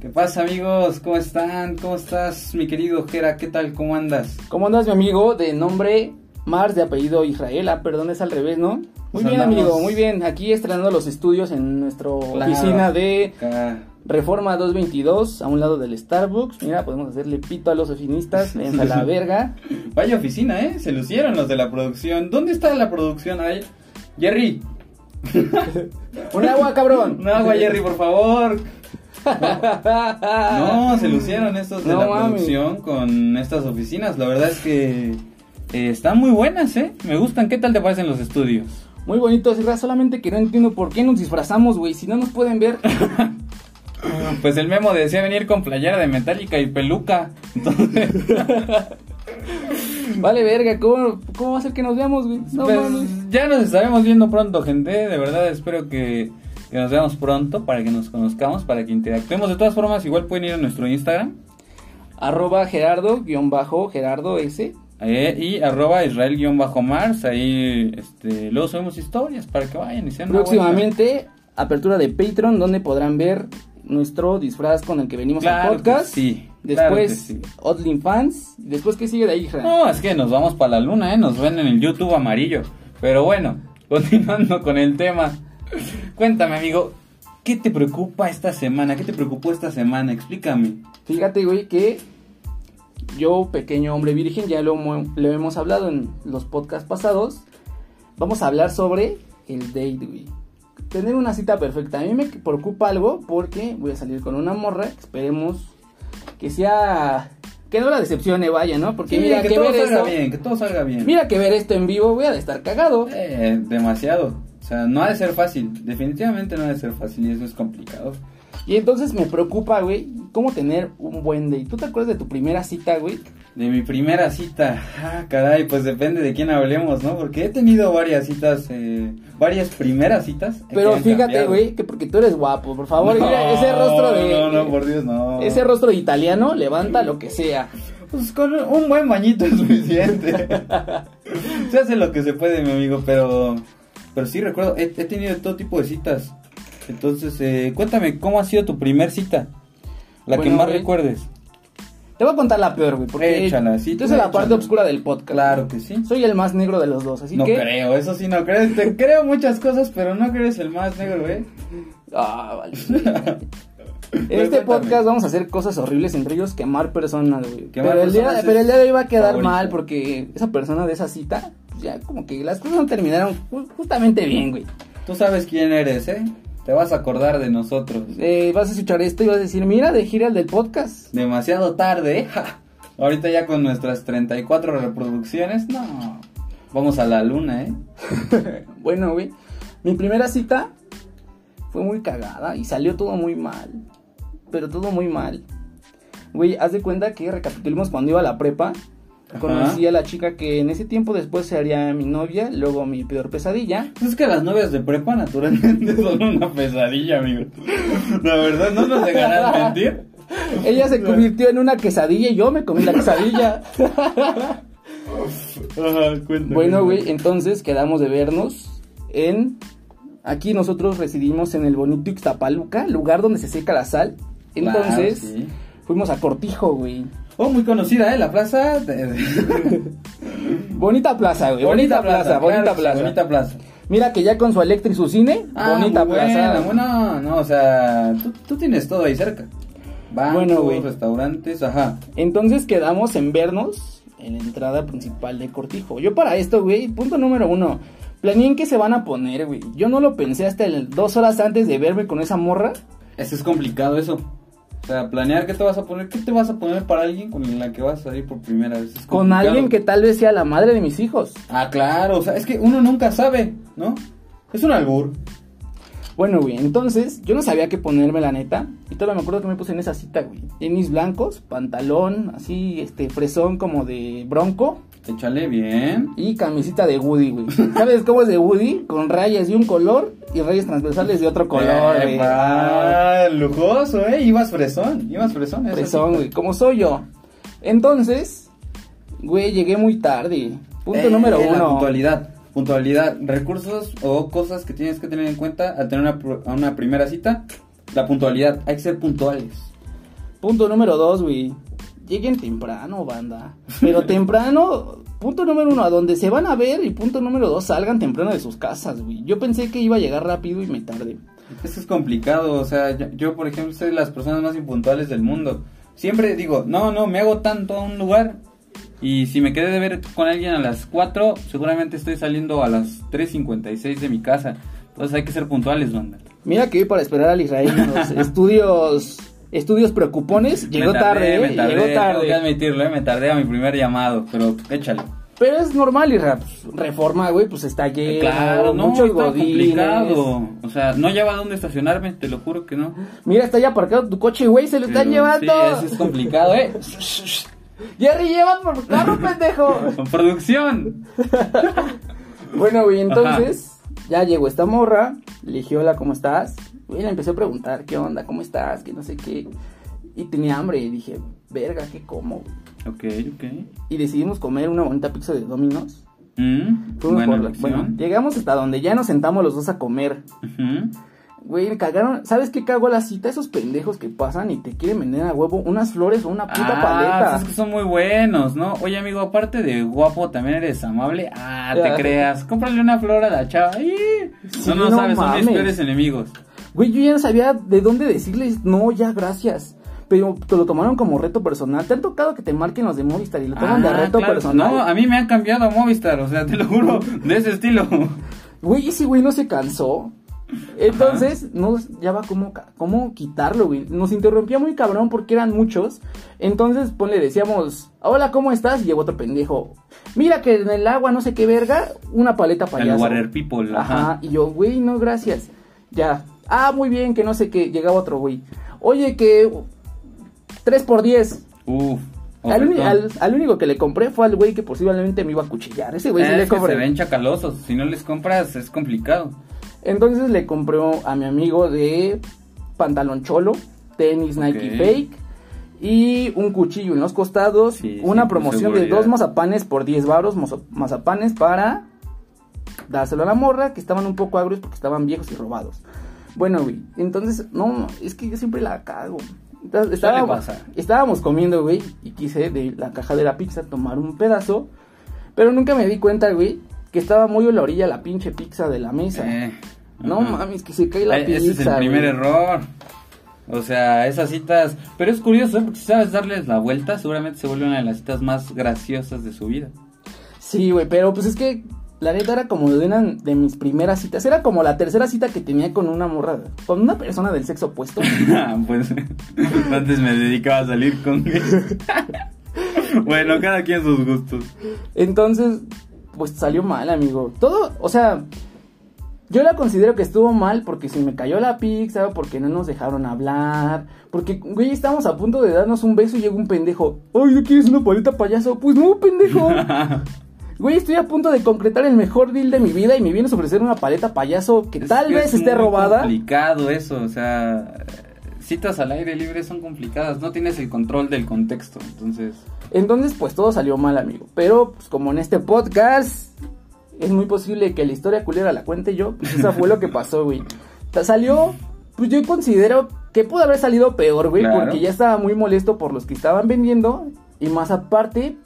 ¿Qué pasa, amigos? ¿Cómo están? ¿Cómo estás, mi querido Jera? ¿Qué tal? ¿Cómo andas? ¿Cómo andas, mi amigo? De nombre Mars, de apellido Israel. Ah, perdón, es al revés, ¿no? Muy bien, amigo, muy bien. Aquí estrenando los estudios en nuestra oficina de Reforma 222, a un lado del Starbucks. Mira, podemos hacerle pito a los oficinistas, a la verga. Vaya oficina, ¿eh? Se lucieron los de la producción. ¿Dónde está la producción ahí? Jerry. Un agua, cabrón. Un agua, Jerry, por favor. No, se lucieron estos de producción con estas oficinas. La verdad es que están muy buenas, me gustan. ¿Qué tal te parecen los estudios? Muy bonitos, solamente que no entiendo por qué nos disfrazamos, güey, si no nos pueden ver. Pues el memo decía venir con playera de Metallica y peluca. Entonces... Vale, verga, ¿cómo va a ser que nos veamos, güey? No, pues, ya nos estaremos viendo pronto, gente. De verdad, espero que nos veamos pronto, para que nos conozcamos, para que interactuemos. De todas formas, igual pueden ir a nuestro Instagram, @gerardo_gerardo. Y @israel_mars. Ahí luego subimos historias para que vayan y sean. Próximamente, apertura de Patreon, donde podrán ver nuestro disfraz con el que venimos al podcast. Sí. Después, OnlyFans. Después, ¿qué sigue de ahí, Israel? No, es que nos vamos para la luna, nos ven en el YouTube amarillo. Pero bueno, continuando con el tema. Cuéntame, amigo, ¿qué te preocupa esta semana? ¿Qué te preocupó esta semana? Explícame. Fíjate, güey, que yo, pequeño hombre virgen, ya lo hemos hablado en los podcasts pasados. Vamos a hablar sobre el date, güey. Tener una cita perfecta. A mí me preocupa algo porque voy a salir con una morra. Esperemos que sea... Que no la decepcione, vaya, ¿no? Porque sí, mira, que todo ver salga bien, que todo salga bien. Mira, que ver esto en vivo voy a estar cagado. Demasiado. O sea, no ha de ser fácil, definitivamente no ha de ser fácil y eso es complicado. Y entonces me preocupa, güey, cómo tener un buen date. ¿Tú te acuerdas de tu primera cita, güey? De mi primera cita, caray, pues depende de quién hablemos, ¿no? Porque he tenido varias citas, varias primeras citas. Pero fíjate, güey, que porque tú eres guapo, por favor, no, mira, ese rostro de... No, por Dios, no. Ese rostro de italiano levanta lo que sea. Pues con un buen bañito es suficiente. Se hace lo que se puede, mi amigo, pero sí recuerdo, he tenido todo tipo de citas. Entonces, cuéntame, ¿cómo ha sido tu primer cita? La que más recuerdes. Te voy a contar la peor, güey, porque échala, sí, tú es la parte oscura del podcast. Claro que sí. Soy el más negro de los dos, así que... No creo, eso sí no creo. Te creo muchas cosas, pero no crees el más negro, güey. Ah, vale. En este podcast vamos a hacer cosas horribles, entre ellos quemar personas, güey. Pero el día de hoy va a quedar mal porque esa persona de esa cita, pues ya como que las cosas no terminaron justamente bien, güey. Tú sabes quién eres, Te vas a acordar de nosotros. Vas a escuchar esto y vas a decir, mira, de gira el del podcast. Demasiado tarde, Ahorita ya con nuestras 34 reproducciones, no. Vamos a la luna, Bueno, güey, mi primera cita fue muy cagada y salió todo muy mal. Pero todo muy mal. Güey, haz de cuenta que recapitulemos cuando iba a la prepa. Conocí a la chica que en ese tiempo después sería mi novia, luego mi peor pesadilla. Es que las novias de prepa naturalmente son una pesadilla, amigo. La verdad, no nos dejarán mentir. Ella se convirtió en una quesadilla y yo me comí la quesadilla. Bueno, güey, entonces quedamos de vernos en... Aquí nosotros residimos en el bonito Ixtapaluca, lugar donde se seca la sal. Entonces, fuimos a Cortijo, güey. Oh, muy conocida, la plaza. Bonita plaza, güey. Bonita plaza. Mira que ya con su Electra y su cine, bonita plaza. Bueno, no, o sea, tú tienes todo ahí cerca. Bancos, bueno, restaurantes, Entonces quedamos en vernos en la entrada principal de Cortijo. Yo para esto, güey, punto número 1. Planeé que se van a poner, güey. Yo no lo pensé hasta 2 horas antes de verme con esa morra. Eso es complicado, eso. O sea, planear qué te vas a poner. ¿Qué te vas a poner para alguien con la que vas a salir por primera vez? Con alguien que tal vez sea la madre de mis hijos. Ah, claro, o sea, es que uno nunca sabe, ¿no? Es un albur. Bueno, güey, entonces, yo no sabía qué ponerme, la neta. Y todavía me acuerdo que me puse en esa cita, güey. Tenis blancos, pantalón, así, fresón como de bronco. Échale bien. Y camisita de Woody, güey. ¿Sabes cómo es de Woody? Con rayas de un color y rayas transversales de otro color, güey. Lujoso, Ibas fresón. Fresón, güey, como soy yo. Entonces, güey, llegué muy tarde. Punto número 1. La puntualidad, recursos o cosas que tienes que tener en cuenta al tener una primera cita. La puntualidad, hay que ser puntuales. Punto número 2, güey. Lleguen temprano, banda. Pero temprano, punto número 1, a donde se van a ver. Y punto número 2, salgan temprano de sus casas, güey. Yo pensé que iba a llegar rápido y me tardé. Eso es complicado, o sea, yo por ejemplo, soy de las personas más impuntuales del mundo. Siempre digo, no, me hago tanto a un lugar. Y si me quedé de ver con alguien a las 4, seguramente estoy saliendo a las 3:56 de mi casa. Entonces hay que ser puntuales, banda. Mira que hoy para esperar al Israel los estudios preocupones. Llegó tarde. Tengo que admitirlo, me tardé a mi primer llamado, pero échale. Pero es normal, Israel. Reforma, güey, pues está lleno. Claro, no, mucho está complicado. O sea, no lleva a dónde estacionarme, te lo juro que no. Mira, está ya aparcado tu coche, güey, se lo pero, están llevando. Sí, eso es complicado, Jerry, lleva por carro, pendejo. Con producción. Bueno, güey, entonces, ajá, ya llegó esta morra. Le dije, hola, ¿cómo estás? Güey, le empecé a preguntar, ¿qué onda? ¿Cómo estás? Que no sé qué. Y tenía hambre y dije, verga, ¿qué como? Ok. Y decidimos comer una bonita pizza de Domino's. Llegamos hasta donde ya nos sentamos los dos a comer. Uh-huh. Güey, cagaron, ¿sabes qué cagó la cita? Esos pendejos que pasan y te quieren vender a huevo unas flores o una puta paleta. Es que son muy buenos, ¿no? Oye, amigo, aparte de guapo, ¿también eres amable? Te creas, cómprale una flor a la chava. Sí, no sabes, mames. Son mis peores enemigos. Güey, yo ya no sabía de dónde decirles, no, ya, gracias. Pero te lo tomaron como reto personal. ¿Te han tocado que te marquen los de Movistar y lo toman de reto personal? No, a mí me han cambiado a Movistar, o sea, te lo juro, de ese estilo. Güey, ese güey no se cansó. Entonces, ya va cómo quitarlo, güey. Nos interrumpía muy cabrón porque eran muchos. Entonces, le decíamos, hola, ¿cómo estás? Y llegó otro pendejo. Mira que en el agua, no sé qué verga, una paleta payaso. El water people. Ajá. Y yo, güey, no, gracias. Ya. Muy bien, que no sé qué. Llegaba otro, güey. Oye, que 3x10. Uf. Al único que le compré fue al güey que posiblemente me iba a cuchillar. Ese güey sí le compré. Se ven chacalosos. Si no les compras, es complicado. Entonces le compré a mi amigo de pantalón cholo, tenis Nike fake y un cuchillo en los costados, una promoción de 2 mazapanes por 10 varos, mazapanes para dárselo a la morra, que estaban un poco agrios porque estaban viejos y robados. Bueno, güey, entonces, no, es que yo siempre la cago. Entonces, estábamos comiendo, güey, y quise de la caja de la pizza tomar un pedazo, pero nunca me di cuenta, güey, que estaba muy a la orilla la pinche pizza de la mesa. No mames, que se cae la pizza. Ese es el primer error. O sea, esas citas. Pero es curioso, porque si sabes darles la vuelta, seguramente se vuelve una de las citas más graciosas de su vida. Sí, güey, pero pues es que la neta era como de una de mis primeras citas. Era como la tercera cita que tenía con una morra, con una persona del sexo opuesto. Pues antes me dedicaba a salir con bueno, cada quien sus gustos. Entonces, pues salió mal, amigo. Todo, o sea, yo la considero que estuvo mal porque se me cayó la pizza, porque no nos dejaron hablar, porque, güey, estábamos a punto de darnos un beso y llegó un pendejo. Ay, ¿no quieres una paleta payaso? Pues no, pendejo. Güey, estoy a punto de concretar el mejor deal de mi vida y me vienes a ofrecer una paleta payaso que tal vez esté robada. Es complicado eso, o sea, citas al aire libre son complicadas, no tienes el control del contexto, entonces pues todo salió mal, amigo. Pero pues como en este podcast es muy posible que la historia culera la cuente yo, pues esa fue lo que pasó, güey. Salió, pues yo considero que pudo haber salido peor, güey, claro, porque ya estaba muy molesto por los que estaban vendiendo y más aparte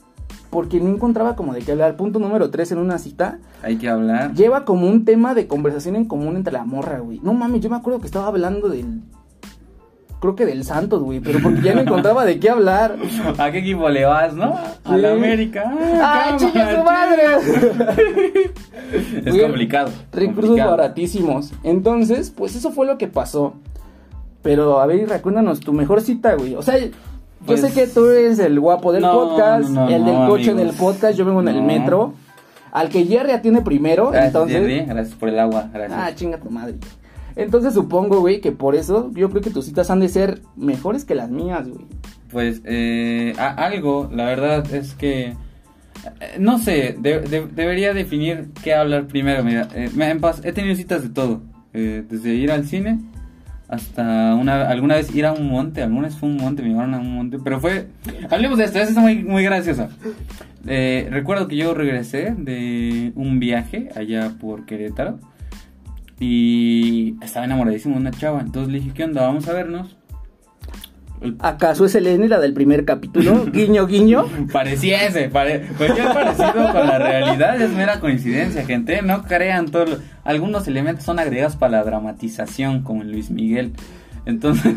porque no encontraba como de qué hablar. Punto número 3 en una cita. Hay que hablar. Lleva como un tema de conversación en común entre la morra, güey. No mames, yo me acuerdo que estaba hablando del Santos, güey, pero porque ya no encontraba de qué hablar. ¿A qué equipo le vas, no? A la América. ¡Ay, chinga su madre! Es complicado. Recursos baratísimos. Entonces, pues eso fue lo que pasó. Pero, a ver, recuérdanos tu mejor cita, güey. O sea, pues, yo sé que tú eres el guapo del podcast, del coche amigos, del podcast, yo vengo en el metro. Al que Jerry atiende primero, gracias, entonces... Jerry, gracias por el agua, gracias. Chinga tu madre. Entonces supongo, güey, que por eso yo creo que tus citas han de ser mejores que las mías, güey. Pues, algo, la verdad es que, no sé, debería definir qué hablar primero. Mira, he tenido citas de todo, desde ir al cine hasta alguna vez ir a un monte, alguna vez fue un monte, me llevaron a un monte, pero fue, hablemos de esto, eso es muy, muy graciosa. Recuerdo que yo regresé de un viaje allá por Querétaro. Y estaba enamoradísimo de una chava. Entonces le dije, ¿qué onda? Vamos a vernos. ¿Acaso es Selene la del primer capítulo? Guiño, guiño. Pareciese, pues yo he parecido con la realidad, es mera coincidencia, gente. No crean todo. Algunos elementos son agregados para la dramatización, como en Luis Miguel. Entonces,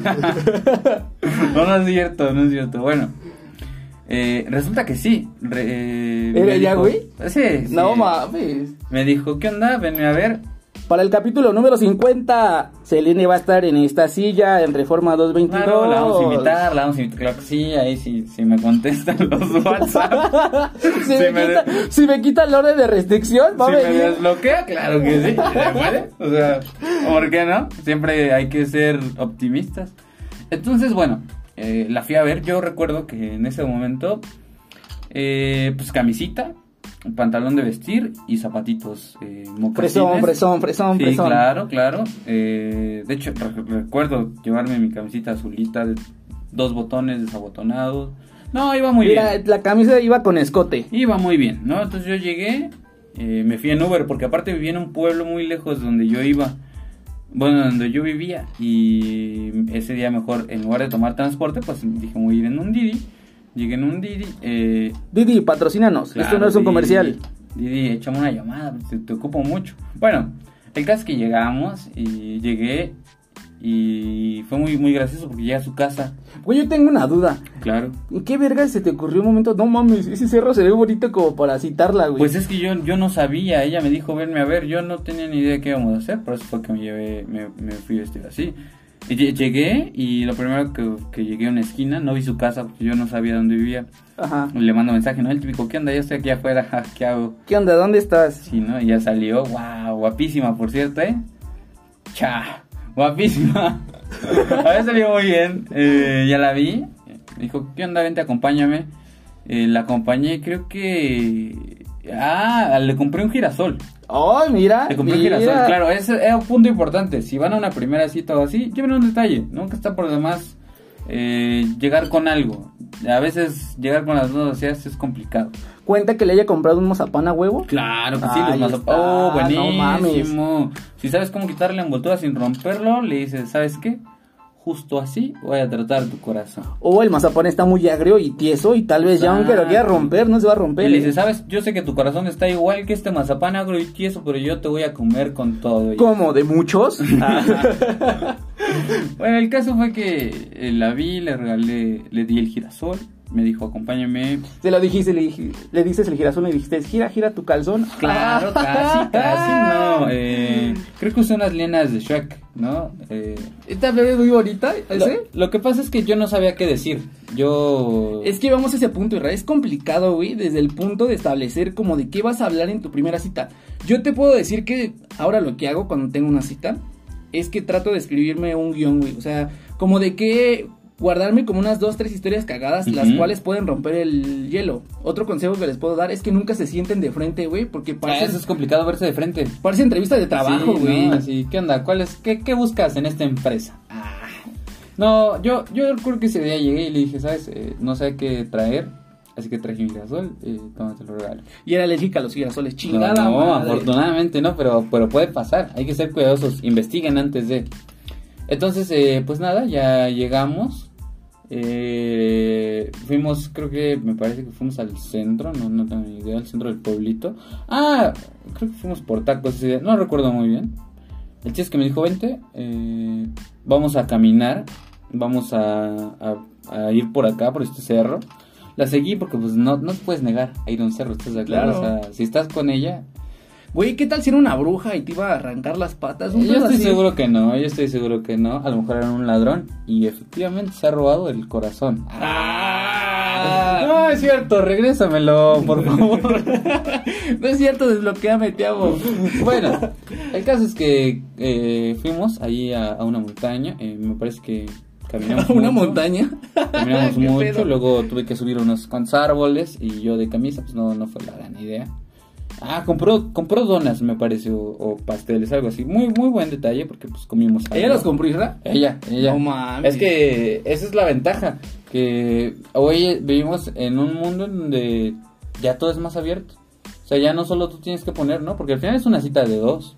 no es cierto. Bueno, resulta que sí. ¿Era ella, güey? Sí. No mames. Me dijo, ¿qué onda? Venme a ver. Para el capítulo número 50, Selene va a estar en esta silla, en Reforma 222. Claro, la vamos a invitar, claro que sí, ahí si me contestan los WhatsApp. si me quita el orden de restricción, va a venir. Si me desbloquea, claro que sí, ¿se puede? O sea, ¿por qué no? Siempre hay que ser optimistas. Entonces, bueno, la fui a ver, yo recuerdo que en ese momento, pues camisita, pantalón de vestir y zapatitos mocasines. Fresón. Sí, claro. De hecho, recuerdo llevarme mi camisita azulita, 2 botones desabotonados. No, iba muy bien. La camisa iba con escote. Iba muy bien, ¿no? Entonces yo llegué, me fui en Uber, porque aparte vivía en un pueblo muy lejos donde yo iba. Bueno, donde yo vivía. Y ese día mejor, en lugar de tomar transporte, pues dije, voy a ir en un Didi. Llegué en un Didi. Didi, patrocínanos. Claro, esto no es un Didi, comercial. Didi, échame una llamada, te ocupo mucho. Bueno, el caso es que llegamos y llegué y fue muy, muy gracioso porque llegué a su casa. Güey, yo tengo una duda. Claro. ¿En qué verga se te ocurrió un momento? No mames, ese cerro se ve bonito como para citarla, güey. Pues es que yo no sabía. Ella me dijo, venme a ver. Yo no tenía ni idea de qué íbamos a hacer, por eso fue que me fui vestido así. Llegué y lo primero que llegué a una esquina, no vi su casa porque yo no sabía dónde vivía. Ajá. Le mando mensaje, ¿no? El típico, ¿qué onda? Ya estoy aquí afuera, ¿qué hago? ¿Qué onda? ¿Dónde estás? Sí, ¿no? Y ya salió, wow, guapísima, por cierto, ¿eh? Cha, guapísima. A ver, salió muy bien. Ya la vi. Me dijo, ¿qué onda? Vente, acompáñame. La acompañé, creo que... Ah, le compré un girasol. Oh, mira. Le compré un girasol, claro, ese es un punto importante. Si van a una primera cita o así, lleven un detalle. Nunca está por demás llegar con algo. A veces llegar con las dos vacías es complicado. ¿Cuenta que le haya comprado un mazapán a huevo? Claro que sí, los mazapán. Oh, buenísimo. No, si sabes cómo quitarle la envoltura sin romperlo, le dices, ¿sabes qué? Justo así voy a tratar tu corazón. O el mazapán está muy agrio y tieso y tal vez ya aunque lo quiera romper, no se va a romper. Y le dice, ¿sabes? Yo sé que tu corazón está igual que este mazapán agrio y tieso, pero yo te voy a comer con todo. ¿Cómo? ¿De muchos? Bueno, el caso fue que la vi, le regalé, le di el girasol. Me dijo, acompáñame. Se lo dijiste, le dices el girasol, le dijiste, gira tu calzón. Claro, casi, no. Creo que usé unas lianas de Shrek, ¿no? Esta bebé es muy bonita. Lo que pasa es que yo no sabía qué decir. Es que vamos a ese punto, Israel. Es complicado, güey, desde el punto de establecer como de qué vas a hablar en tu primera cita. Yo te puedo decir que ahora lo que hago cuando tengo una cita es que trato de escribirme un guión, güey. O sea, como de qué... Guardarme como unas 2-3 historias cagadas, las cuales pueden romper el hielo. Otro consejo que les puedo dar es que nunca se sienten de frente, güey, porque parece... Eso es complicado verse de frente. Parece entrevista de trabajo, güey. Sí, ¿no? ¿Qué onda? ¿Qué buscas en esta empresa? No, yo creo que ese día llegué y le dije, ¿sabes? No sé qué traer, así que traje mi girasol y tómate el regalo. Y era alérgica a los girasoles, chingada. No, afortunadamente no, pero puede pasar. Hay que ser cuidadosos, investiguen antes de... Entonces, pues nada, ya llegamos... Fuimos, creo que me parece que fuimos al centro, no tengo ni idea, al centro del pueblito. Creo que fuimos por tacos, no recuerdo muy bien. El chiste es que me dijo, vente, vamos a caminar, vamos a ir por acá, por este cerro. La seguí porque pues no te puedes negar a ir a un cerro, estás de acuerdo, claro. O sea, si estás con ella... Güey, ¿qué tal si era una bruja y te iba a arrancar las patas? Yo estoy seguro que no. A lo mejor era un ladrón y efectivamente se ha robado el corazón. No, es cierto, regrésamelo, por favor. No es cierto, desbloquéame, te amo. Bueno, el caso es que fuimos allí a una montaña, me parece que caminamos mucho. ¿Una montaña? Caminamos mucho, pedo. Luego tuve que subir unos cuantos árboles y yo de camisa, pues no fue la gran idea. Compró donas, me parece, o pasteles, algo así. Muy, muy buen detalle, porque pues comimos. ¿Ella los compró, Isra? Ella. No mames. Es que esa es la ventaja, que hoy vivimos en un mundo donde ya todo es más abierto. O sea, ya no solo tú tienes que poner, ¿no? Porque al final es una cita de dos.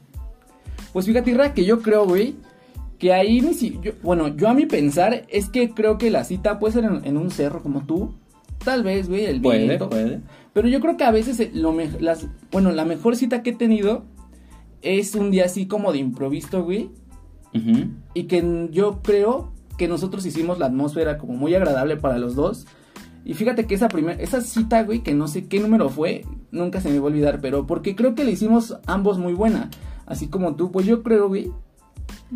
Pues fíjate, Isra, que yo creo, güey, Que ahí, yo a mi pensar es que creo que la cita puede ser en un cerro como tú. Tal vez, güey, el viento. Puede. Pero yo creo que a veces la mejor cita que he tenido es un día así como de improviso, güey. Uh-huh. Y que yo creo que nosotros hicimos la atmósfera como muy agradable para los dos. Y fíjate que esa cita, güey, que no sé qué número fue, nunca se me va a olvidar, pero porque creo que le hicimos ambos muy buena. Así como tú, pues yo creo, güey,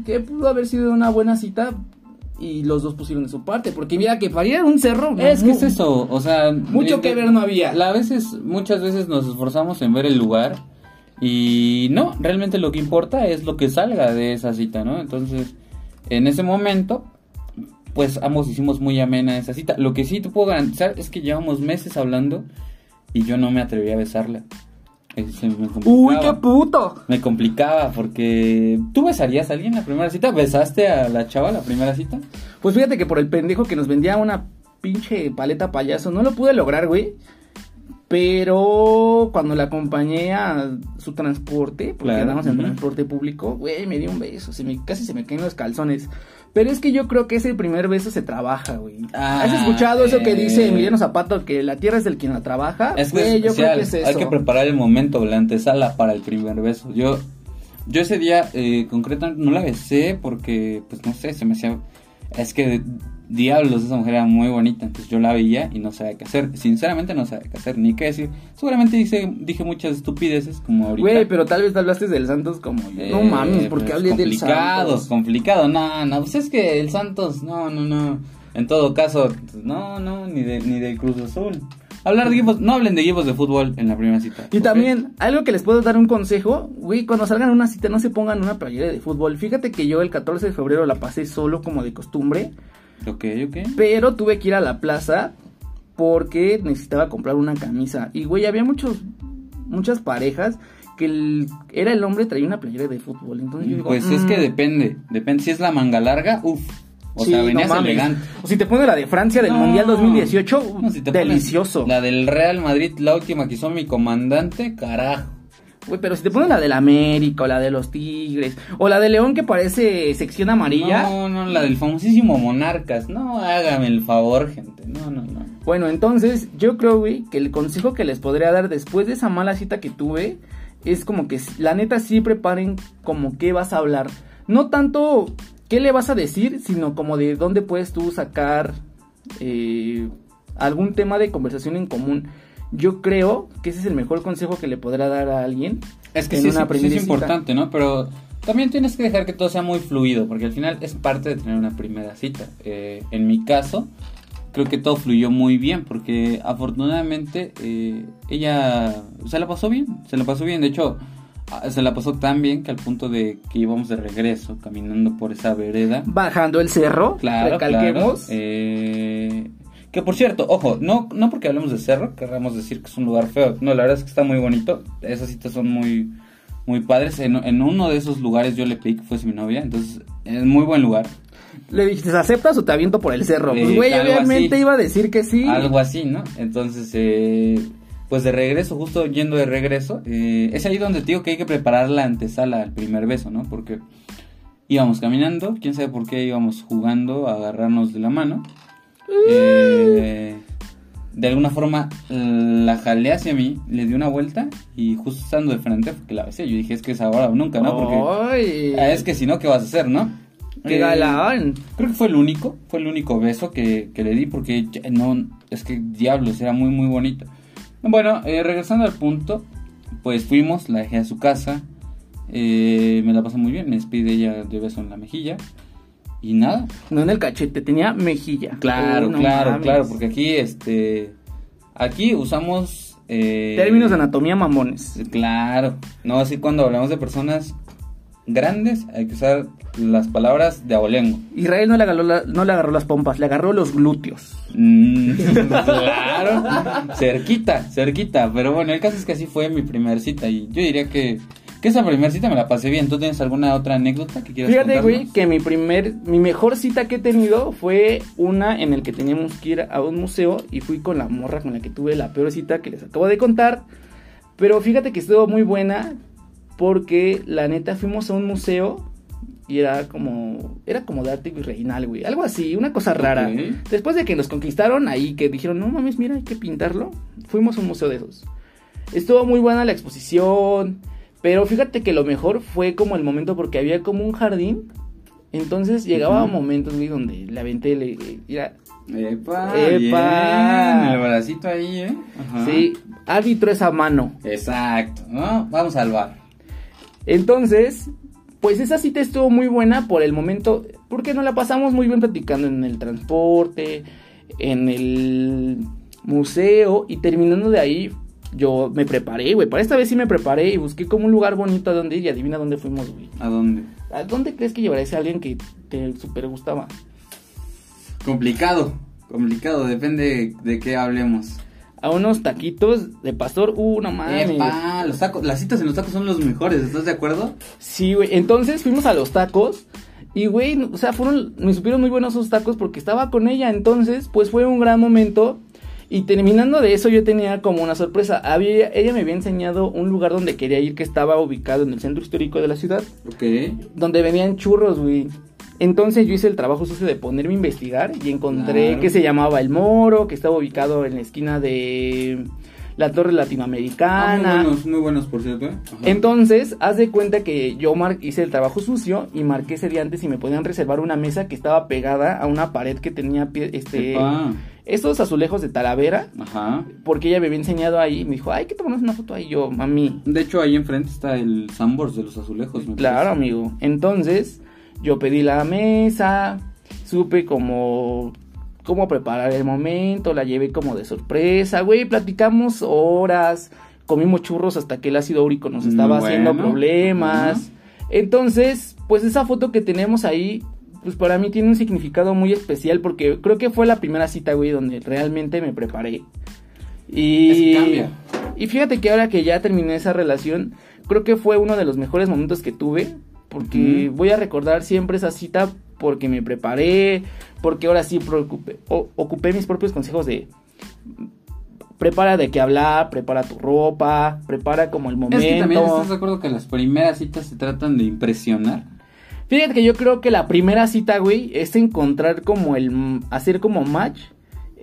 que pudo haber sido una buena cita y los dos pusieron de su parte, porque mira que para ir a un cerro... Es que es eso, o sea... Mucho que ver no había. Muchas veces nos esforzamos en ver el lugar y no, realmente lo que importa es lo que salga de esa cita, ¿no? Entonces, en ese momento, pues ambos hicimos muy amena esa cita. Lo que sí te puedo garantizar es que llevamos meses hablando y yo no me atreví a besarla. ¡Uy, qué puto! Me complicaba porque... ¿Tú besarías a alguien en la primera cita? ¿Besaste a la chava en la primera cita? Pues fíjate que por el pendejo que nos vendía una pinche paleta payaso no lo pude lograr, güey. Pero cuando la acompañé a su transporte, porque andamos en transporte público, güey, me dio un beso, casi se me caen los calzones. Pero es que yo creo que ese primer beso se trabaja, güey. ¿Has escuchado eso que dice Emiliano Zapata, que la tierra es del quien la trabaja? Es que güey, yo creo que es eso. Hay que preparar el momento, la antesala para el primer beso. Yo ese día, concretamente, no la besé porque, pues no sé, se me hacía... Es que, diablos, esa mujer era muy bonita. Entonces yo la veía y no sabía qué hacer. Sinceramente no sabía qué hacer, ni qué decir. Seguramente dije muchas estupideces como ahorita. Güey, pero tal vez hablaste del Santos como no mames, ¿por qué hablé del Santos? Complicado, no, pues es que el Santos, no. En todo caso, no, ni del Cruz Azul. Hablar de equipos, no hablen de equipos de fútbol en la primera cita. Y también, algo que les puedo dar un consejo, güey, cuando salgan a una cita no se pongan una playera de fútbol. Fíjate que yo el 14 de febrero la pasé solo como de costumbre. Ok. Pero tuve que ir a la plaza porque necesitaba comprar una camisa. Y, güey, había muchas parejas que era el hombre traía una playera de fútbol. Entonces yo digo... Pues es que depende. Si es la manga larga, O sí, sea, venías elegante. O si te pones la de Francia del Mundial 2018, si delicioso. La del Real Madrid, la última que hizo mi comandante, carajo. Güey, pero si te pones la del América, o la de los Tigres, o la de León que parece sección amarilla. No, la del famosísimo Monarcas. No, hágame el favor, gente. No. Bueno, entonces, yo creo, güey, que el consejo que les podría dar después de esa mala cita que tuve es como que, la neta, sí preparen como qué vas a hablar. No tanto... ¿Qué le vas a decir? Sino como de dónde puedes tú sacar algún tema de conversación en común. Yo creo que ese es el mejor consejo que le podrá dar a alguien. Es que sí, es importante, ¿no? Pero también tienes que dejar que todo sea muy fluido, porque al final es parte de tener una primera cita. En mi caso, creo que todo fluyó muy bien, porque afortunadamente ella se la pasó bien. De hecho... Se la pasó tan bien que al punto de que íbamos de regreso, caminando por esa vereda. Bajando el cerro, recalquemos. Claro, que por cierto, ojo, no porque hablemos de cerro, querramos decir que es un lugar feo. No, la verdad es que está muy bonito. Esas citas son muy, muy padres. En uno de esos lugares yo le pedí que fuese mi novia, entonces es muy buen lugar. Le dijiste, ¿aceptas o te aviento por el cerro? Pues güey, obviamente así, iba a decir que sí. Algo así, ¿no? Entonces, pues de regreso, justo yendo de regreso, es ahí donde te digo que hay que preparar la antesala al primer beso, ¿no? Porque íbamos caminando, quién sabe por qué íbamos jugando a agarrarnos de la mano. De alguna forma la jalé hacia mí, le di una vuelta y justo estando de frente, porque la besé, yo dije, es que es ahora o nunca, ¿no? Porque es que si no, ¿qué vas a hacer, no? ¡Qué galán! Creo que fue el único beso que le di, porque no, es que diablos, era muy, muy bonito. Bueno, regresando al punto, pues fuimos, la dejé a su casa, me la pasó muy bien, me despide ella de beso en la mejilla y nada. No en el cachete, tenía mejilla. Claro, claro, porque aquí usamos... términos de anatomía mamones. Claro, no, así cuando hablamos de personas grandes hay que usar las palabras de abolengo. Israel no le agarró las pompas, le agarró los glúteos. Claro, cerquita, pero bueno, el caso es que así fue mi primer cita y yo diría que esa primera cita me la pasé bien. ¿Tú tienes alguna otra anécdota que quieras contarnos? Fíjate, güey, que mi mejor cita que he tenido fue una en el que teníamos que ir a un museo y fui con la morra con la que tuve la peor cita que les acabo de contar, pero fíjate que estuvo muy buena. Porque la neta fuimos a un museo Y era como de arte virreinal, güey, algo así, una cosa rara. Okay. Después de que nos conquistaron ahí, que dijeron, no mames, mira, hay que pintarlo, fuimos a un museo de esos. Estuvo muy buena la exposición, pero fíjate que lo mejor fue como el momento, porque había como un jardín. Entonces llegaba momentos, güey, donde la vente era... ¡Epa! Bien, el bracito ahí, ¿eh? Ajá. Sí, árbitro esa mano. Exacto, ¿no? Vamos al bar. Entonces... pues esa cita estuvo muy buena por el momento, porque nos la pasamos muy bien platicando en el transporte, en el museo, y terminando de ahí, yo me preparé, güey, para esta vez sí me preparé y busqué como un lugar bonito a donde ir, y adivina dónde fuimos, güey. ¿A dónde? ¿A dónde crees que llevarías a alguien que te super gustaba? Complicado, depende de qué hablemos. A unos taquitos de pastor, no mames. ¡Epa! Los tacos, las citas en los tacos son los mejores, ¿estás de acuerdo? Sí, güey, entonces fuimos a los tacos y, güey, o sea, me supieron muy buenos esos tacos porque estaba con ella, entonces, pues fue un gran momento. Y terminando de eso, yo tenía como una sorpresa. Ella me había enseñado un lugar donde quería ir que estaba ubicado en el centro histórico de la ciudad. Ok. Donde venían churros, güey. Entonces yo hice el trabajo sucio de ponerme a investigar y encontré que se llamaba El Moro, que estaba ubicado en la esquina de la Torre Latinoamericana. Muy buenos, por cierto. Ajá. Entonces, haz de cuenta que yo hice el trabajo sucio y marqué ese día antes si me podían reservar una mesa que estaba pegada a una pared que tenía estos azulejos de Talavera. Ajá. Porque ella me había enseñado ahí y me dijo, hay que tomarnos una foto ahí. Yo, mami. De hecho, ahí enfrente está el Sambors de los azulejos. Claro, amigo. Entonces... yo pedí la mesa, supe cómo preparar el momento, la llevé como de sorpresa, güey, platicamos horas, comimos churros hasta que el ácido úrico nos estaba haciendo problemas. Uh-huh. Entonces, pues esa foto que tenemos ahí, pues para mí tiene un significado muy especial porque creo que fue la primera cita, güey, donde realmente me preparé. Y cambia. Y fíjate que ahora que ya terminé esa relación, creo que fue uno de los mejores momentos que tuve. Porque voy a recordar siempre esa cita porque me preparé, porque ahora sí ocupé mis propios consejos de prepara de qué hablar, prepara tu ropa, prepara como el momento. Es que también estás de acuerdo que las primeras citas se tratan de impresionar. Fíjate que yo creo que la primera cita, güey, es encontrar como hacer como match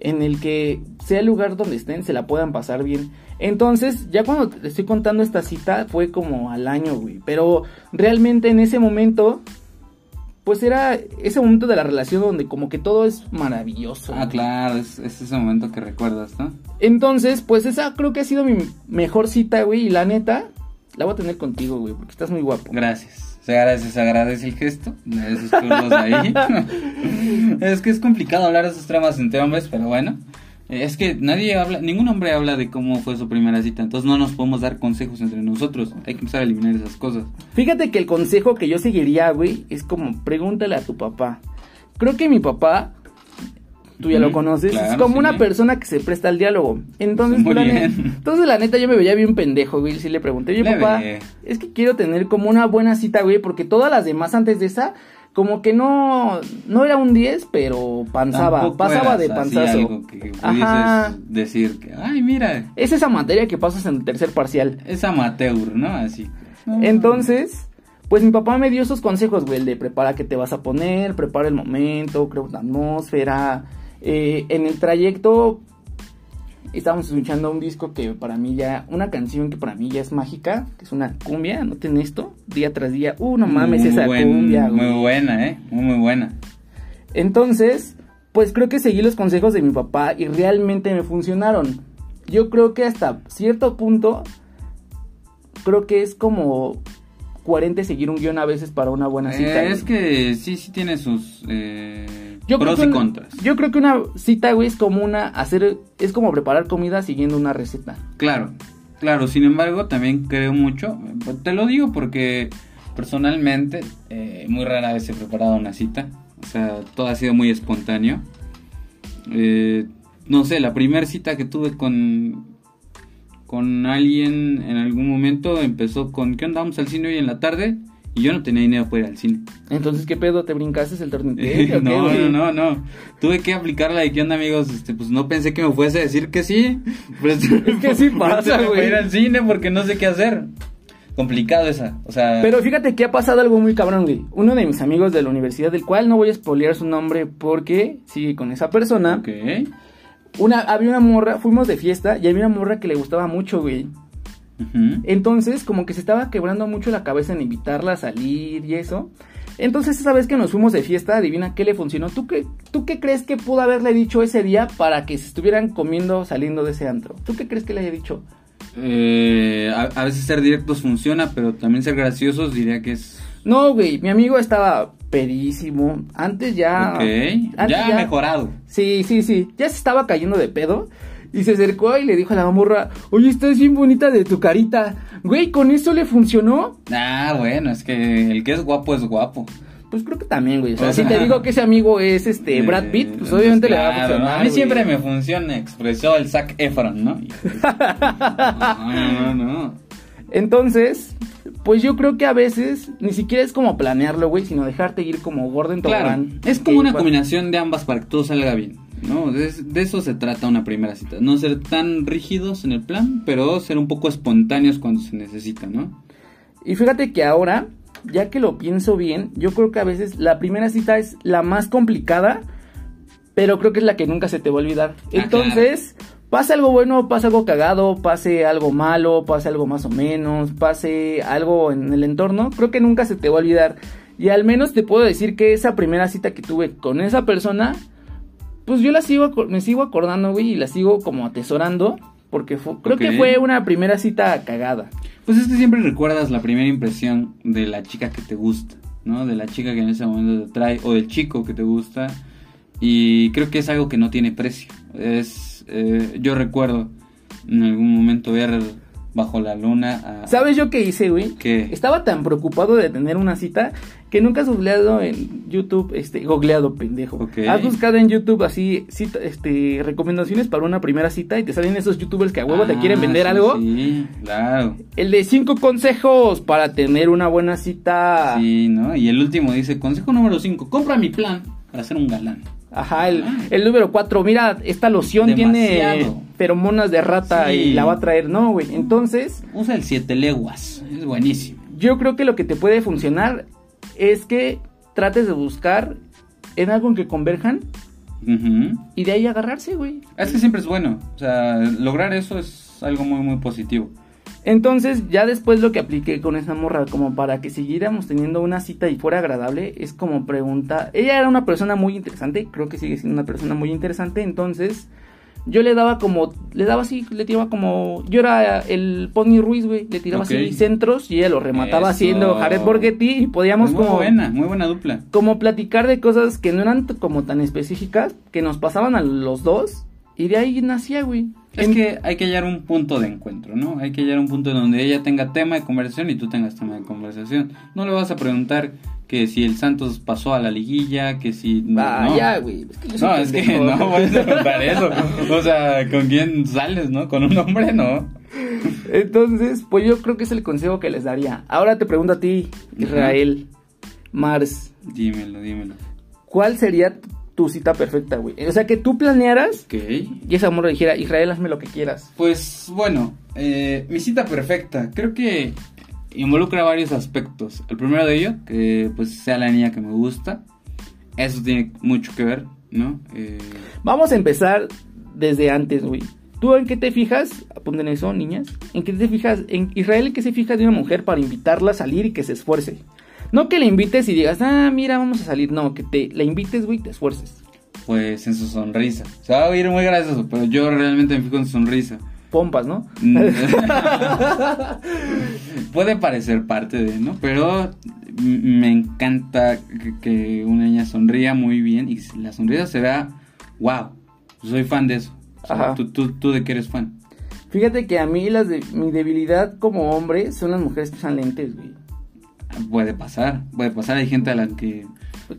en el que sea el lugar donde estén, se la puedan pasar bien. Entonces, ya cuando te estoy contando esta cita, fue como al año, güey. Pero realmente en ese momento, pues era ese momento de la relación donde como que todo es maravilloso. Ah, güey. Claro, es ese momento que recuerdas, ¿no? Entonces, pues esa creo que ha sido mi mejor cita, güey. Y la neta, la voy a tener contigo, güey, porque estás muy guapo. Gracias. Se agradece el gesto de esos curvos ahí. Es que es complicado hablar de esos temas entre hombres, pero bueno. Es que ningún hombre habla de cómo fue su primera cita, entonces no nos podemos dar consejos entre nosotros. Hay que empezar a eliminar esas cosas. Fíjate que el consejo que yo seguiría, güey, es como pregúntale a tu papá. Creo que mi papá, tú ya lo conoces, claro, es como una persona que se presta al diálogo. Entonces, entonces la neta yo me veía bien pendejo, güey, si le pregunté, oye, papá, es que quiero tener como una buena cita, güey, porque todas las demás antes de esa... como que no era un 10, pero pasaba de panzazo. Algo que pudieses decir que, ay, mira. Es esa materia que pasas en el tercer parcial. Es amateur, ¿no? Así. Entonces, pues mi papá me dio esos consejos, güey, el de prepara qué te vas a poner, prepara el momento, crea una atmósfera. En el trayecto estábamos escuchando un disco que para mí ya, una canción que para mí ya es mágica, que es una cumbia, noten esto, día tras día, no mames esa cumbia, güey. Muy buena, muy buena. Entonces, pues creo que seguí los consejos de mi papá y realmente me funcionaron. Yo creo que hasta cierto punto, creo que es como 40 seguir un guión a veces para una buena cita. Es que sí tiene sus... pros y contras. Yo creo que una cita, güey, es como preparar comida siguiendo una receta. Claro, sin embargo, también creo mucho, te lo digo porque personalmente muy rara vez he preparado una cita, o sea, todo ha sido muy espontáneo. No sé, la primera cita que tuve con alguien en algún momento empezó con, ¿qué onda? Vamos al cine hoy en la tarde. Y yo no tenía dinero para ir al cine. Entonces, ¿qué pedo? ¿Te brincaste el torniquete? No. Tuve que aplicarla de qué onda, amigos. Pues no pensé que me fuese a decir que sí. Pero es que sí pasa, güey. Para ir al cine porque no sé qué hacer. complicado esa, o sea... Pero fíjate que ha pasado algo muy cabrón, güey. Uno de mis amigos de la universidad, del cual no voy a spoilear su nombre porque sigue con esa persona. Ok. Había una morra, fuimos de fiesta y había una morra que le gustaba mucho, güey. Uh-huh. Entonces, como que se estaba quebrando mucho la cabeza en invitarla a salir y eso. Entonces, esa vez que nos fuimos de fiesta, adivina qué le funcionó. ¿Tú qué crees que pudo haberle dicho ese día para que se estuvieran comiendo saliendo de ese antro? ¿Tú qué crees que le haya dicho? A veces ser directos funciona, pero también ser graciosos diría que es... No, güey, mi amigo estaba pedísimo. Antes ya... Ok, ya mejorado. Sí, ya se estaba cayendo de pedo. Y se acercó y le dijo a la morra: oye, estás bien bonita de tu carita. Güey, ¿con eso le funcionó? Ah, bueno, es que el que es guapo. Pues creo que también, güey. O sea, pues, si te digo que ese amigo es Brad Pitt, pues obviamente pues, claro, le va a funcionar. A mí siempre me funciona, expresó el Zac Efron, ¿no? No. Entonces, pues yo creo que a veces ni siquiera es como planearlo, güey, sino dejarte ir como gordo en tobogán. Es como una combinación de ambas para que todo salga bien. No, de eso se trata una primera cita. No ser tan rígidos en el plan, pero ser un poco espontáneos cuando se necesita, ¿no? Y fíjate que ahora, ya que lo pienso bien, yo creo que a veces la primera cita es la más complicada, pero creo que es la que nunca se te va a olvidar. Entonces, pase algo bueno, pase algo cagado, pase algo malo, pase algo más o menos, pase algo en el entorno, creo que nunca se te va a olvidar. Y al menos te puedo decir que esa primera cita que tuve con esa persona... Pues yo me sigo acordando, güey, y la sigo como atesorando, porque creo que fue una primera cita cagada. Pues es que siempre recuerdas la primera impresión de la chica que te gusta, ¿no? De la chica que en ese momento te trae, o del chico que te gusta, y creo que es algo que no tiene precio. Yo recuerdo en algún momento ver Bajo la Luna. ¿Sabes yo qué hice, güey? ¿Qué? Estaba tan preocupado de tener una cita que nunca has googleado en YouTube, googleado, pendejo. Okay. Has buscado en YouTube así recomendaciones para una primera cita y te salen esos youtubers que a huevo te quieren vender algo. Sí, claro. El de 5 consejos para tener una buena cita. Sí, ¿no? Y el último dice, consejo número 5, compra mi plan para ser un galán. Ajá, el número 4, mira, esta loción tiene feromonas de rata y la va a traer. No, güey, entonces... Usa el 7 leguas, es buenísimo. Yo creo que lo que te puede funcionar es que trates de buscar en algo en que converjan. Uh-huh. Y de ahí agarrarse, güey. Es que siempre es bueno, o sea, lograr eso es algo muy, muy positivo. Entonces, ya después lo que apliqué con esa morra, como para que siguiéramos teniendo una cita y fuera agradable, es como pregunta. Ella era una persona muy interesante, creo que sigue siendo una persona muy interesante, entonces yo le daba así, yo era el Pony Ruiz, güey, le tiraba así centros y ella lo remataba haciendo Jared Borghetti y podíamos muy buena dupla. Como platicar de cosas que no eran como tan específicas, que nos pasaban a los dos y de ahí nacía, güey. Es que hay que hallar un punto de encuentro, ¿no? Hay que hallar un punto donde ella tenga tema de conversación y tú tengas tema de conversación. No le vas a preguntar que si el Santos pasó a la liguilla, que si... Ya, güey. No vas a preguntar eso. O sea, ¿con quién sales, no? ¿Con un hombre, no? Entonces, pues yo creo que es el consejo que les daría. Ahora te pregunto a ti, Israel, Mars. Dímelo. ¿Cuál sería tu cita perfecta, güey? O sea, que tú planearas y esa morra dijera, Israel, hazme lo que quieras. Pues, bueno, mi cita perfecta creo que involucra varios aspectos. El primero de ellos, que pues sea la niña que me gusta. Eso tiene mucho que ver, ¿no? Vamos a empezar desde antes, güey. ¿Tú en qué te fijas? Apunten eso, niñas. ¿En qué te fijas? En Israel, ¿en qué se fija de una mujer para invitarla a salir y que se esfuerce? No que le invites y digas, mira, vamos a salir. No, que la invites, güey, te esfuerces. Pues en su sonrisa. Se va a oír muy gracioso, pero yo realmente me fijo en su sonrisa. Pompas, ¿no? Puede parecer parte de, ¿no? Pero me encanta que una niña sonría muy bien y la sonrisa se vea, wow, soy fan de eso. O sea, ajá. ¿Tú de qué eres fan? Fíjate que a mí mi debilidad como hombre son las mujeres que usan lentes, güey. Puede pasar, hay gente a la que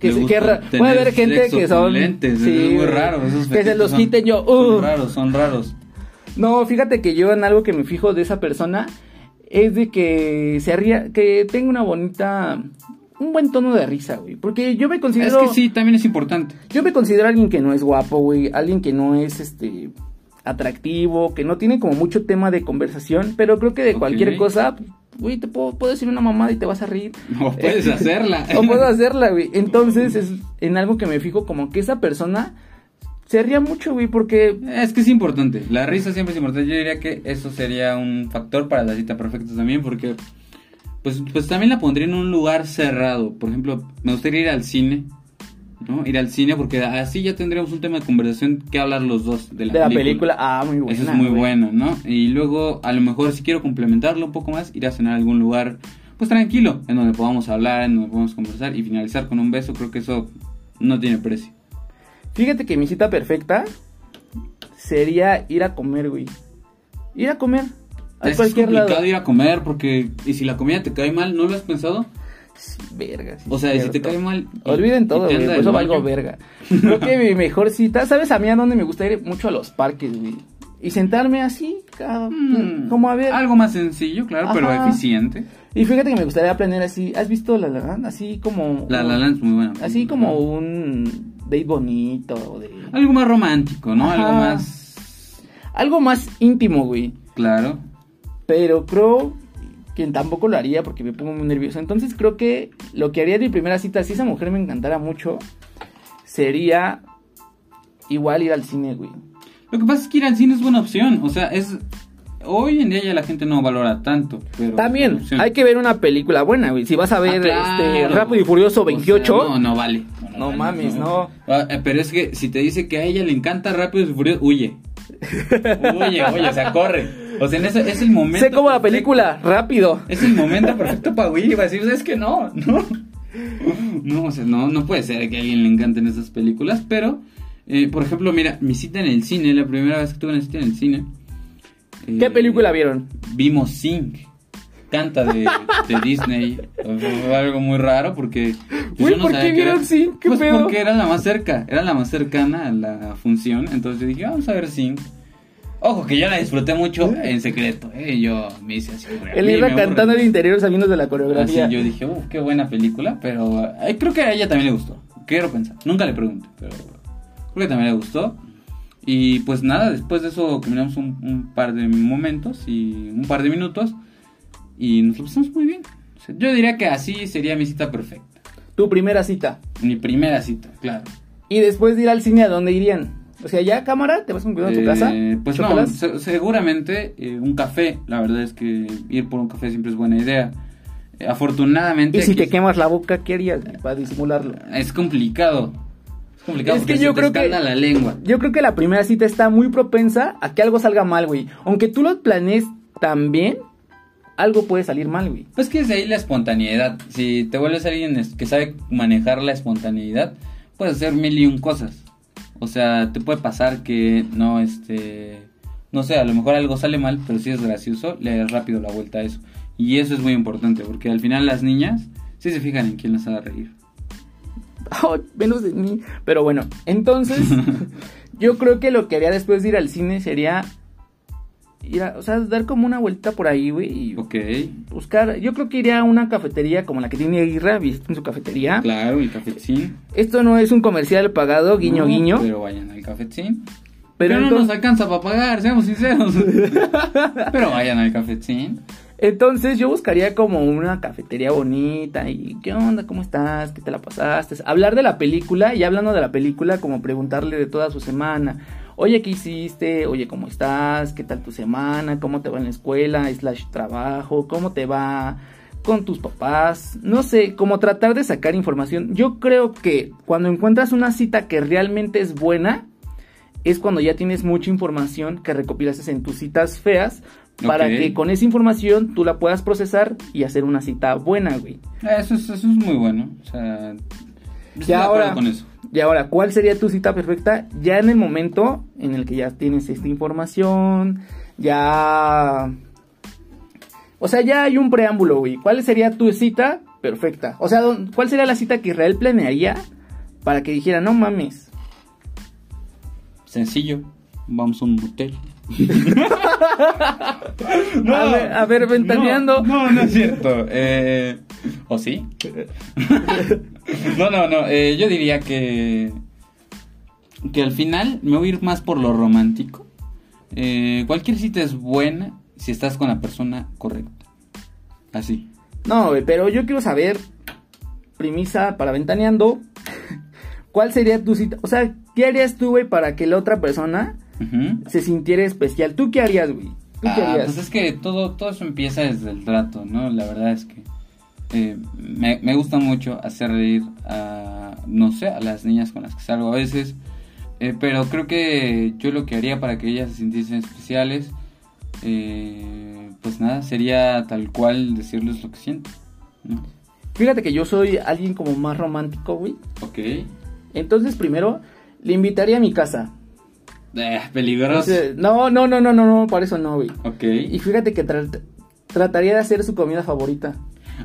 le gusta tener puede haber gente que son lentes, sí, eso es muy raro, esos que se los quiten son raros. No, fíjate que yo en algo que me fijo de esa persona es de que se ría, que tenga un buen tono de risa, güey, porque yo me considero... Es que sí, también es importante. Yo me considero alguien que no es guapo, güey, alguien que no es atractivo, que no tiene como mucho tema de conversación, pero creo que de cualquier cosa güey, te puedo decir una mamada y te vas a reír. O puedes hacerla. O puedo hacerla, güey. Entonces, es en algo que me fijo, como que esa persona se ría mucho, güey, porque... Es que es importante, la risa siempre es importante. Yo diría que eso sería un factor para la cita perfecta también, porque... Pues también la pondría en un lugar cerrado. Por ejemplo, me gustaría ir al cine, ¿no? Ir al cine, porque así ya tendríamos un tema de conversación que hablar los dos de la película. Ah, muy buena. Eso es muy bueno, ¿no? Y luego, a lo mejor, si quiero complementarlo un poco más, ir a cenar a algún lugar, pues tranquilo, en donde podamos hablar, en donde podamos conversar y finalizar con un beso. Creo que eso no tiene precio. Fíjate que mi cita perfecta sería ir a comer, güey. Ir a comer. Es complicado lado. Ir a comer porque... ¿Y si la comida te cae mal? ¿No lo has pensado? Verga. Sí, o sea, si te cae mal... Olviden todo, güey. Eso valgo verga. Creo que mi mejor cita... ¿Sabes a mí a dónde me gusta ir? Mucho a los parques, güey. Y sentarme así, como a ver... Algo más sencillo, claro, ajá, pero eficiente. Y fíjate que me gustaría planear así... ¿Has visto La La Land? Así como... La La Land es muy buena. Así como un date bonito. Algo más romántico, ¿no? Ajá. Algo más íntimo, güey. Claro. Pero creo que tampoco lo haría porque me pongo muy nervioso. Entonces creo que lo que haría de mi primera cita, si esa mujer me encantara mucho, sería igual ir al cine, güey. Lo que pasa es que ir al cine es buena opción. O sea, hoy en día ya la gente no valora tanto, pero también hay que ver una película buena, güey. Si vas a ver Rápido y Furioso 28, o sea, no vale. No, mames, no. Pero es que si te dice que a ella le encanta Rápido y Furioso, huye. Oye, o sea, corre. O sea, en eso es el momento. Sé como la película, rápido. Es el momento perfecto para huir y para decir, es que no, o sea, no puede ser que a alguien le encanten esas películas. Pero, por ejemplo, mira, mi cita en el cine, la primera vez que tuve una cita en el cine, ¿qué película vieron? Vimos Sing, Canta de Disney. Fue algo muy raro porque... Güey, pues, ¿por qué vieron Sing? ¿Qué pedo? Porque era la más cercana a la función. Entonces yo dije, vamos a ver Sing. Ojo, que yo la disfruté mucho en secreto, yo me hice así. Él iba cantando al interior sabiendo de la coreografía. Así yo dije, qué buena película, pero creo que a ella también le gustó. Quiero pensar, nunca le pregunté, pero creo que también le gustó. Y pues nada, después de eso caminamos un par de momentos y un par de minutos y nos lo pasamos muy bien. O sea, yo diría que así sería mi cita perfecta. ¿Tu primera cita? Mi primera cita, claro. ¿Y después de ir al cine, a dónde irían? O sea, ¿ya cámara? ¿Te vas con cuidado a tu casa? Pues ¿chocolás? No, seguramente un café. La verdad es que ir por un café siempre es buena idea. Afortunadamente... ¿Y si te quemas la boca, qué harías para disimularlo? Es complicado. Es que yo creo que la lengua. Yo creo que la primera cita está muy propensa a que algo salga mal, güey. Aunque tú lo planees tan bien, algo puede salir mal, güey. Pues que es ahí la espontaneidad. Si te vuelves alguien que sabe manejar la espontaneidad, puedes hacer mil y un cosas. O sea, te puede pasar que no sé, a lo mejor algo sale mal, pero si es gracioso, le das rápido la vuelta a eso. Y eso es muy importante, porque al final las niñas sí se fijan en quién las haga reír. Oh, menos de mí. Pero bueno, entonces, yo creo que lo que haría después de ir al cine sería dar como una vuelta por ahí, güey. Ok. Buscar, yo creo que iría a una cafetería como la que tiene Aguirre, ¿viste? En su cafetería. Claro, el cafetín. Esto no es un comercial pagado, guiño, no, guiño. Pero vayan al cafetín. Pero entonces... no nos alcanza para pagar, seamos sinceros. Pero vayan al cafetín. Entonces yo buscaría como una cafetería bonita y ¿qué onda? ¿Cómo estás? ¿Qué te la pasaste? Hablar de la película y hablando de la película como preguntarle de toda su semana. Oye, ¿qué hiciste? Oye, ¿cómo estás? ¿Qué tal tu semana? ¿Cómo te va en la escuela? /trabajo? ¿Cómo te va con tus papás? No sé, como tratar de sacar información. Yo creo que cuando encuentras una cita que realmente es buena, es cuando ya tienes mucha información que recopilas en tus citas feas, para que con esa información tú la puedas procesar y hacer una cita buena, güey. Eso es muy bueno. O sea, Y ahora, ¿cuál sería tu cita perfecta? Ya en el momento en el que ya tienes esta información, ya... O sea, ya hay un preámbulo, güey. ¿Cuál sería tu cita perfecta? O sea, ¿cuál sería la cita que Israel planearía para que dijera, no mames? Sencillo, vamos a un motel. No, a ver, ventaneando. No es cierto. ¿O sí? No. Yo diría que al final me voy a ir más por lo romántico. Cualquier cita es buena si estás con la persona correcta. Así. No, güey, pero yo quiero saber, premisa para Ventaneando, ¿cuál sería tu cita? O sea, ¿qué harías tú, güey, para que la otra persona se sintiera especial? ¿Tú qué harías, güey? Pues es que todo eso empieza desde el trato, ¿no? La verdad es que me gusta mucho hacer reír a, no sé, a las niñas con las que salgo a veces. Pero creo que yo lo que haría para que ellas se sintiesen especiales, pues nada, sería tal cual decirles lo que siento, ¿no? Fíjate que yo soy alguien como más romántico, güey. Ok. Entonces primero le invitaría a mi casa. Peligroso. No, para eso no, güey. Ok. Y fíjate que trataría de hacer su comida favorita.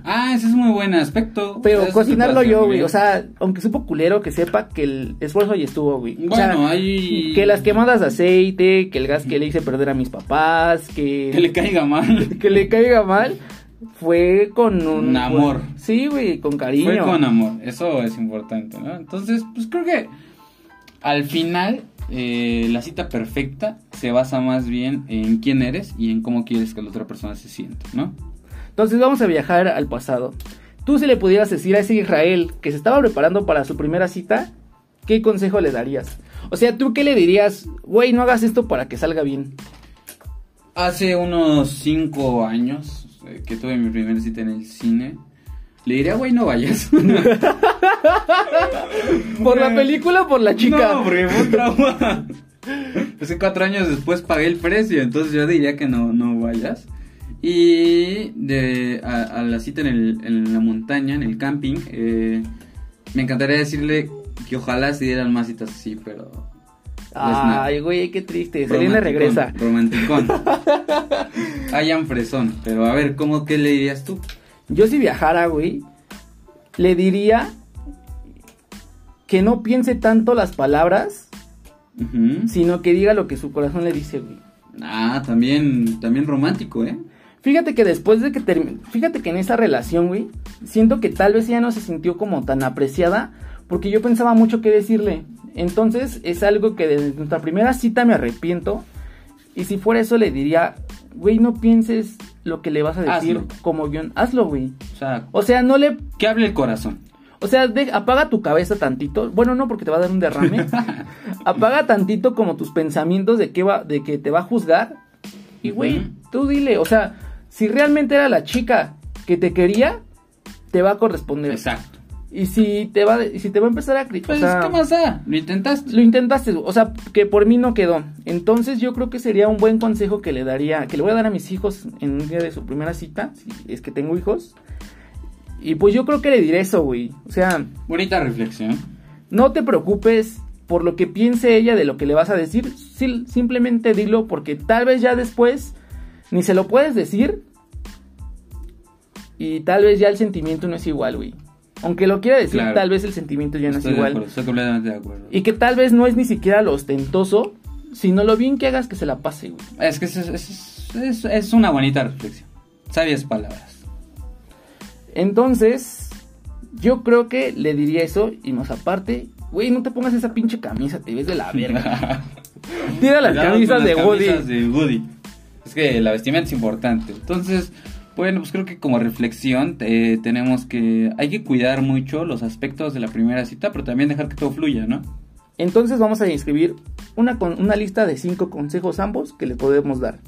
Ah, ese es muy buen aspecto. Pero cocinarlo yo, güey, o sea, aunque supo culero, que sepa que el esfuerzo ya estuvo, güey. Bueno, o sea, hay... que las quemadas de aceite, que el gas que le hice perder a mis papás, que le caiga mal. Que le caiga mal. Fue con un amor. Sí, güey, con cariño. Fue con amor, eso es importante, ¿no? Entonces, pues creo que al final la cita perfecta se basa más bien en quién eres y en cómo quieres que la otra persona se sienta, ¿no? Entonces vamos a viajar al pasado. Tú, si le pudieras decir a ese Israel que se estaba preparando para su primera cita, ¿qué consejo le darías? O sea, ¿tú qué le dirías? Güey, no hagas esto para que salga bien. Hace unos 5 años... que tuve mi primera cita en el cine, le diría, güey, no vayas. ¿Por la película o por la chica? No, porque fue un trauma. Hace 4 años después pagué el precio. Entonces yo diría que no vayas. Y a la cita en la montaña, en el camping, me encantaría decirle que ojalá se dieran más citas así, pero... Ay, güey, qué triste. Selene regresa. Romanticón. Hayan fresón. Pero a ver, ¿cómo qué le dirías tú? Yo, si viajara, güey, le diría que no piense tanto las palabras, sino que diga lo que su corazón le dice, güey. Ah, también romántico, ¿eh? Fíjate que después de que fíjate que en esa relación, güey, siento que tal vez ella no se sintió como tan apreciada, porque yo pensaba mucho qué decirle. Entonces es algo que desde nuestra primera cita me arrepiento. Y si fuera eso, le diría, güey, no pienses lo que le vas a decir como guión. Hazlo, güey. O sea, no le... Que hable el corazón. O sea, apaga tu cabeza tantito. Bueno, no, porque te va a dar un derrame. Apaga tantito como tus pensamientos de que te va a juzgar. Y, güey, tú dile. O sea, si realmente era la chica que te quería, te va a corresponder. Exacto. Y si te va a empezar a criticar, pues, o sea, ¿qué más da? Lo intentaste, o sea, que por mí no quedó. Entonces yo creo que sería un buen consejo que le daría, que le voy a dar a mis hijos en un día de su primera cita, si es que tengo hijos. Y pues yo creo que le diré eso, güey. O sea, bonita reflexión. No te preocupes por lo que piense ella de lo que le vas a decir, simplemente dilo, porque tal vez ya después ni se lo puedes decir y tal vez ya el sentimiento no es igual, güey. Aunque lo quiera decir, claro, tal vez el sentimiento ya no es igual. Estoy completamente de acuerdo. Y que tal vez no es ni siquiera lo ostentoso, sino lo bien que hagas que se la pase, güey. Es que es una bonita reflexión. Sabias palabras. Entonces, yo creo que le diría eso. Y más aparte, güey, no te pongas esa pinche camisa, te ves de la verga. Tira las camisas de Woody. Es que la vestimenta es importante. Entonces... Bueno, pues creo que como reflexión hay que cuidar mucho los aspectos de la primera cita, pero también dejar que todo fluya, ¿no? Entonces vamos a escribir una lista de 5 consejos ambos que les podemos dar.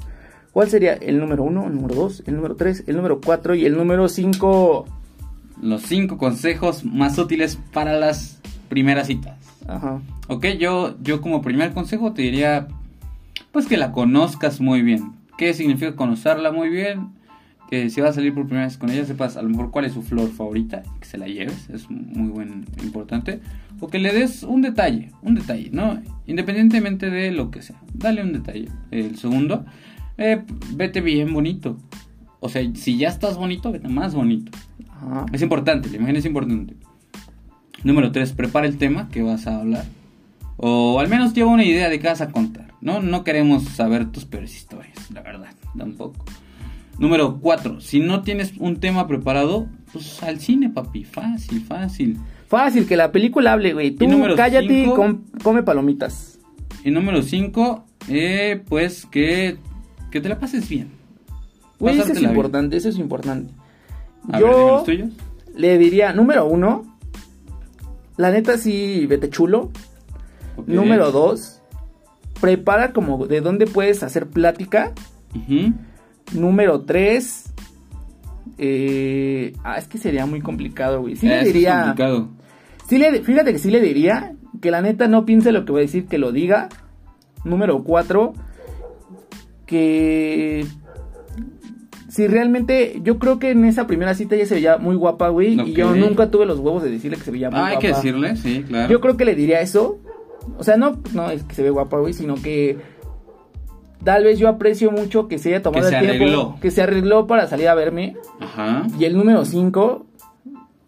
¿Cuál sería el número 1, el número 2, el número 3, el número 4 y el número 5? Los 5 consejos más útiles para las primeras citas. Ajá. Ok, yo como primer consejo te diría, pues que la conozcas muy bien. ¿Qué significa conocerla muy bien? Que si vas a salir por primera vez con ella, sepas a lo mejor cuál es su flor favorita, que se la lleves, es muy importante. O que le des un detalle, ¿no? Independientemente de lo que sea, dale un detalle. El segundo, vete bien bonito. O sea, si ya estás bonito, vete más bonito. Ajá. Es importante, la imagen es importante. Número 3, prepara el tema que vas a hablar. O al menos lleva una idea de qué vas a contar, ¿no? No queremos saber tus peores historias, la verdad, tampoco. Número 4, si no tienes un tema preparado, pues al cine, papi, fácil. Fácil, que la película hable, güey, tú cállate y come palomitas. Y número 5, pues que te la pases bien. Güey, eso es importante, A ver, dime los tuyos. Le diría, número uno, la neta sí, vete chulo. Okay. Número dos, prepara como de dónde puedes hacer plática. Uh-huh. Número tres, es que sería muy complicado, güey. Sí le diría, fíjate que sí le diría que la neta no piense lo que voy a decir, que lo diga. Número cuatro, que si realmente, yo creo que en esa primera cita ella se veía muy guapa, güey, okay. Y yo nunca tuve los huevos de decirle que se veía muy guapa. Hay que decirle, sí, claro. Yo creo que le diría eso. O sea, no es que se ve guapa, güey, sino que tal vez yo aprecio mucho que se haya tomado el tiempo, que se arregló para salir a verme. Ajá. Y el número 5,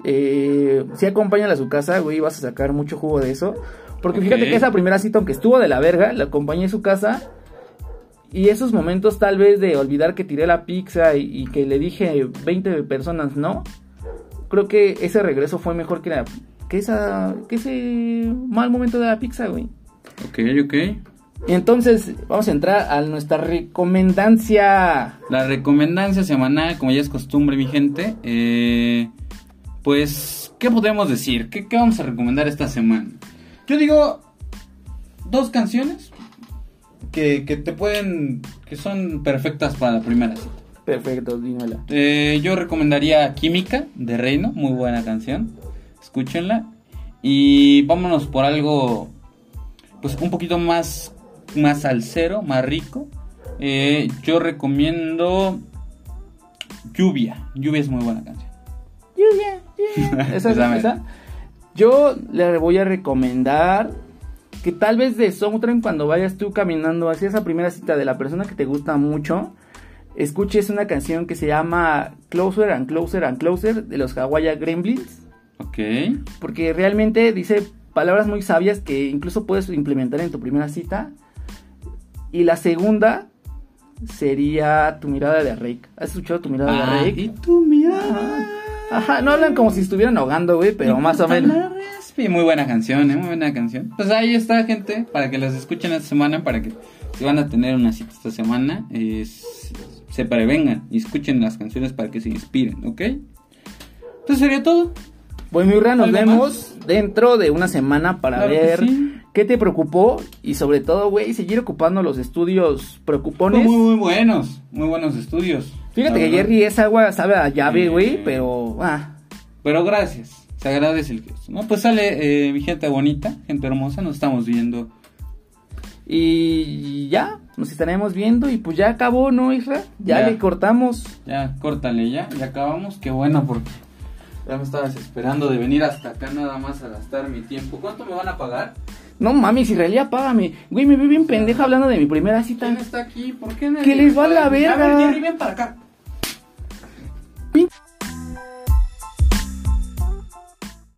si acompáñala a su casa, güey, vas a sacar mucho jugo de eso. Porque okay. Fíjate que esa primera cita, aunque estuvo de la verga, la acompañé a su casa. Y esos momentos tal vez de olvidar que tiré la pizza y que le dije 20 personas no, creo que ese regreso fue mejor que ese mal momento de la pizza, güey. Ok. Y entonces vamos a entrar a nuestra recomendancia. La recomendancia semanal, como ya es costumbre, mi gente. Pues, ¿qué podemos decir? ¿Qué vamos a recomendar esta semana? Yo digo dos canciones que son perfectas para la primera cita. Perfecto, dímela. Yo recomendaría Química de Reino, muy buena canción, escúchenla. Y vámonos por algo pues un poquito más salsero, más rico. Yo recomiendo Lluvia es muy buena canción. Lluvia. ¿Esa? Yo le voy a recomendar que tal vez de soundtrack, cuando vayas tú caminando hacia esa primera cita de la persona que te gusta mucho, escuches una canción que se llama Closer and Closer and Closer de los Hawaiian Gremlins. Ok. Porque realmente dice palabras muy sabias que incluso puedes implementar en tu primera cita. Y la segunda sería Tu Mirada de Rick. ¿Has escuchado Tu Mirada de Rick? Y tu mirada. Ajá, no hablan como si estuvieran ahogando, güey, pero más o menos. Muy buena canción, muy buena canción. Pues ahí está, gente, para que las escuchen esta semana, para que si van a tener una cita esta semana, se prevengan y escuchen las canciones para que se inspiren, ¿ok? Entonces sería todo. Pues mi Urra, nos vemos dentro de una semana para ver qué te preocupó y sobre todo, güey, seguir ocupando los estudios preocupones. Muy buenos estudios. Fíjate que Jerry es agua, sabe a llave, güey, pero... Pero gracias, se agradece el gesto. No, pues sale, mi gente bonita, gente hermosa, nos estamos viendo. Y ya, nos estaremos viendo y pues ya acabó, ¿no, Isra? Ya le cortamos. Ya, córtale, ya acabamos, qué bueno porque... Ya me estabas esperando de venir hasta acá nada más a gastar mi tiempo. ¿Cuánto me van a pagar? No mames, Israel, ya págame. Güey, me vi bien pendeja hablando de mi primera cita. ¿Quién está aquí? ¿Por qué? ¿Qué les va la verga? A ver, Jerry, ven para acá.